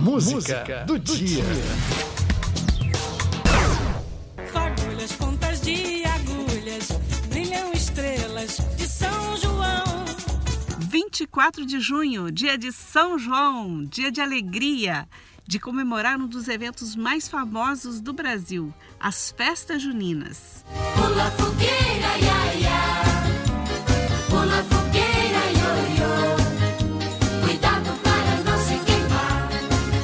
Música do dia. Fagulhas, pontas de agulhas, brilham estrelas de São João. 24 de junho, dia de São João, dia de alegria, de comemorar um dos eventos mais famosos do Brasil, as festas juninas. Pula fogueira, ia, ia. Pula fogueira, ioiô. Cuidado para não se queimar.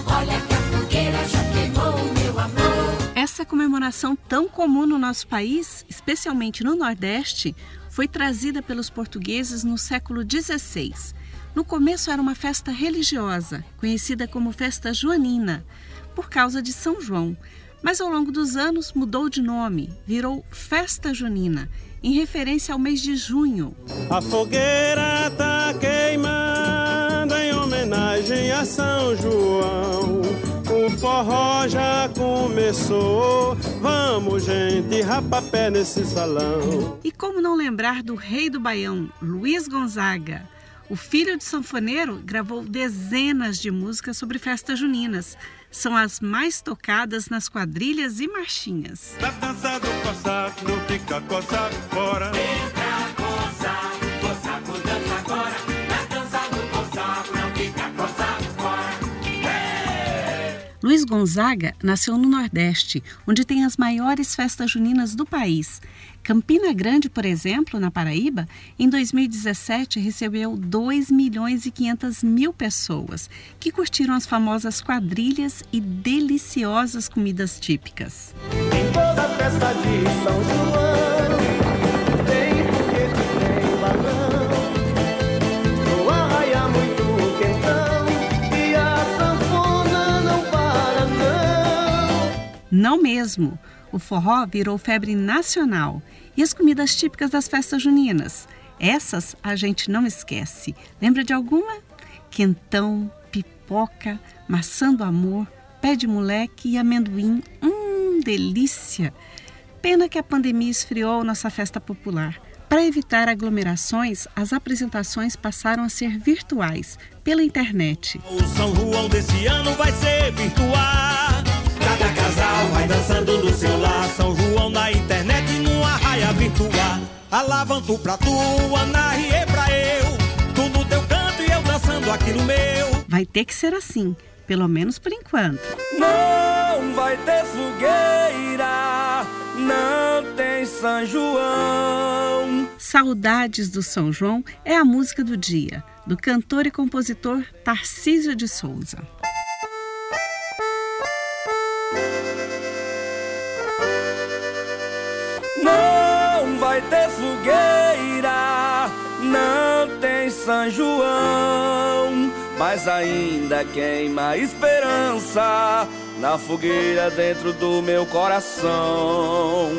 Olha que a fogueira já queimou, meu amor. Essa comemoração tão comum no nosso país, especialmente no Nordeste, foi trazida pelos portugueses no século XVI. No começo era uma festa religiosa, conhecida como festa joanina, por causa de São João, mas ao longo dos anos mudou de nome, virou Festa Junina, em referência ao mês de junho. A fogueira tá queimada em homenagem a São João, o forró já começou, vamos gente, rapapé nesse salão. E como não lembrar do rei do Baião, Luiz Gonzaga? O filho de sanfoneiro gravou dezenas de músicas sobre festas juninas. São as mais tocadas nas quadrilhas e marchinhas. Tá dançado, coça, não fica coça fora. Entra, coça, coça com dança agora. Tá dançado, coça, não fica coça fora. Hey! Luiz Gonzaga nasceu no Nordeste, onde tem as maiores festas juninas do país. Campina Grande, por exemplo, na Paraíba, em 2017 recebeu 2.500.000 pessoas que curtiram as famosas quadrilhas e deliciosas comidas típicas. Em toda a festa de São João, tem foguete, tem balão, no arraia muito quentão, e a sanfona não para não. Não mesmo. O forró virou febre nacional. E as comidas típicas das festas juninas? Essas a gente não esquece. Lembra de alguma? Quentão, pipoca, maçã do amor, pé de moleque e amendoim. Delícia! Pena que a pandemia esfriou nossa festa popular. Para evitar aglomerações, as apresentações passaram a ser virtuais, pela internet. O São João desse ano vai ser virtual. Cada casal vai dançando no seu lar. São João na internet, numa raia virtual. Alavanto pra tua, narriê pra eu. Tu no teu canto e eu dançando aqui no meu. Vai ter que ser assim, pelo menos por enquanto. Não vai ter fogueira, não tem São João. Saudades do São João é a música do dia, do cantor e compositor Tarcísio de Souza. Não vai ter fogueira, não tem São João, mas ainda queima esperança na fogueira dentro do meu coração.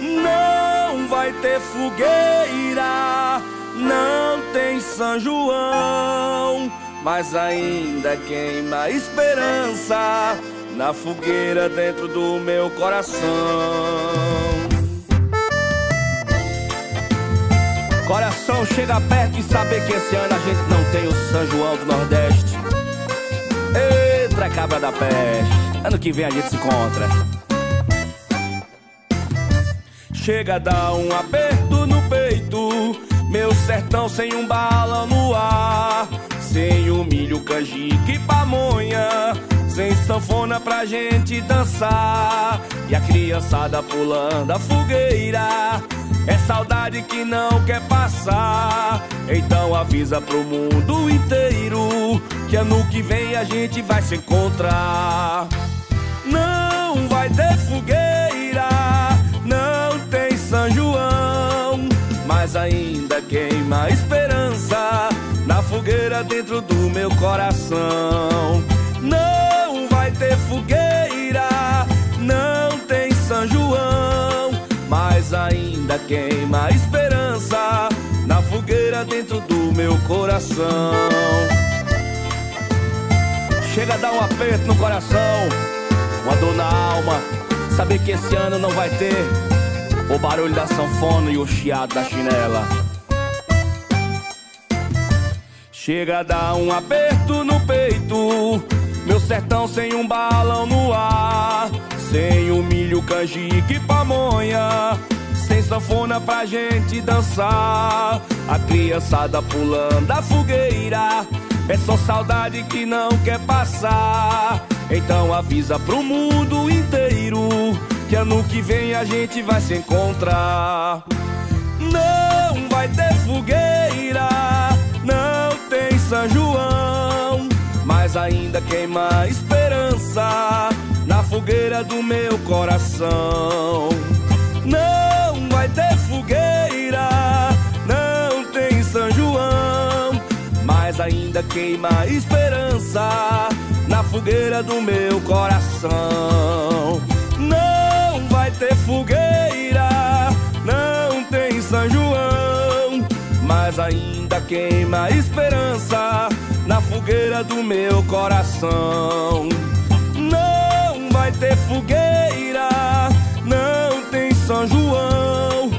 Não vai ter fogueira, não tem São João, mas ainda queima esperança na fogueira dentro do meu coração. Coração chega perto e saber que esse ano a gente não tem o São João do Nordeste. Eita, cabra da peste, ano que vem a gente se encontra. Chega a dar um aperto no peito, meu sertão sem um balão no ar. Sem o milho, canjica e pamonha, sem sanfona pra gente dançar. E a criançada pulando a fogueira, é saudade que não quer passar. Então avisa pro mundo inteiro que ano que vem a gente vai se encontrar. Não vai ter fogueira, não tem São João, mas ainda queima esperança na fogueira dentro do meu coração. Não vai ter fogueira, não tem São João, mas ainda queima a esperança na fogueira dentro do meu coração. Chega a dar um aperto no coração, uma dor na alma, saber que esse ano não vai ter o barulho da sanfona e o chiado da chinela. Chega a dar um aperto no peito, meu sertão sem um balão no ar, sem o milho, canjica e pamonha, sem sanfona pra gente dançar. A criançada pulando a fogueira, é só saudade que não quer passar. Então avisa pro mundo inteiro que ano que vem a gente vai se encontrar. Não vai ter fogueira, não tem São João, mas ainda queima a esperança na fogueira do meu coração. Não vai ter fogueira, não tem São João, mas ainda queima a esperança na fogueira do meu coração. Não vai ter fogueira, não tem São João, mas ainda queima a esperança na fogueira do meu coração. Não vai ter fogueira, não tem São João,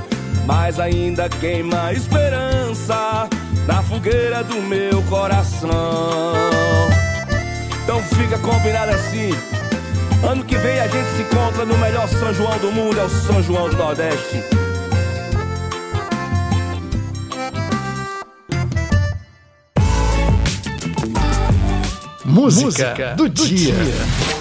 mas ainda queima a esperança na fogueira do meu coração. Então fica combinado assim, ano que vem a gente se encontra no melhor São João do mundo, é o São João do Nordeste. Música do dia.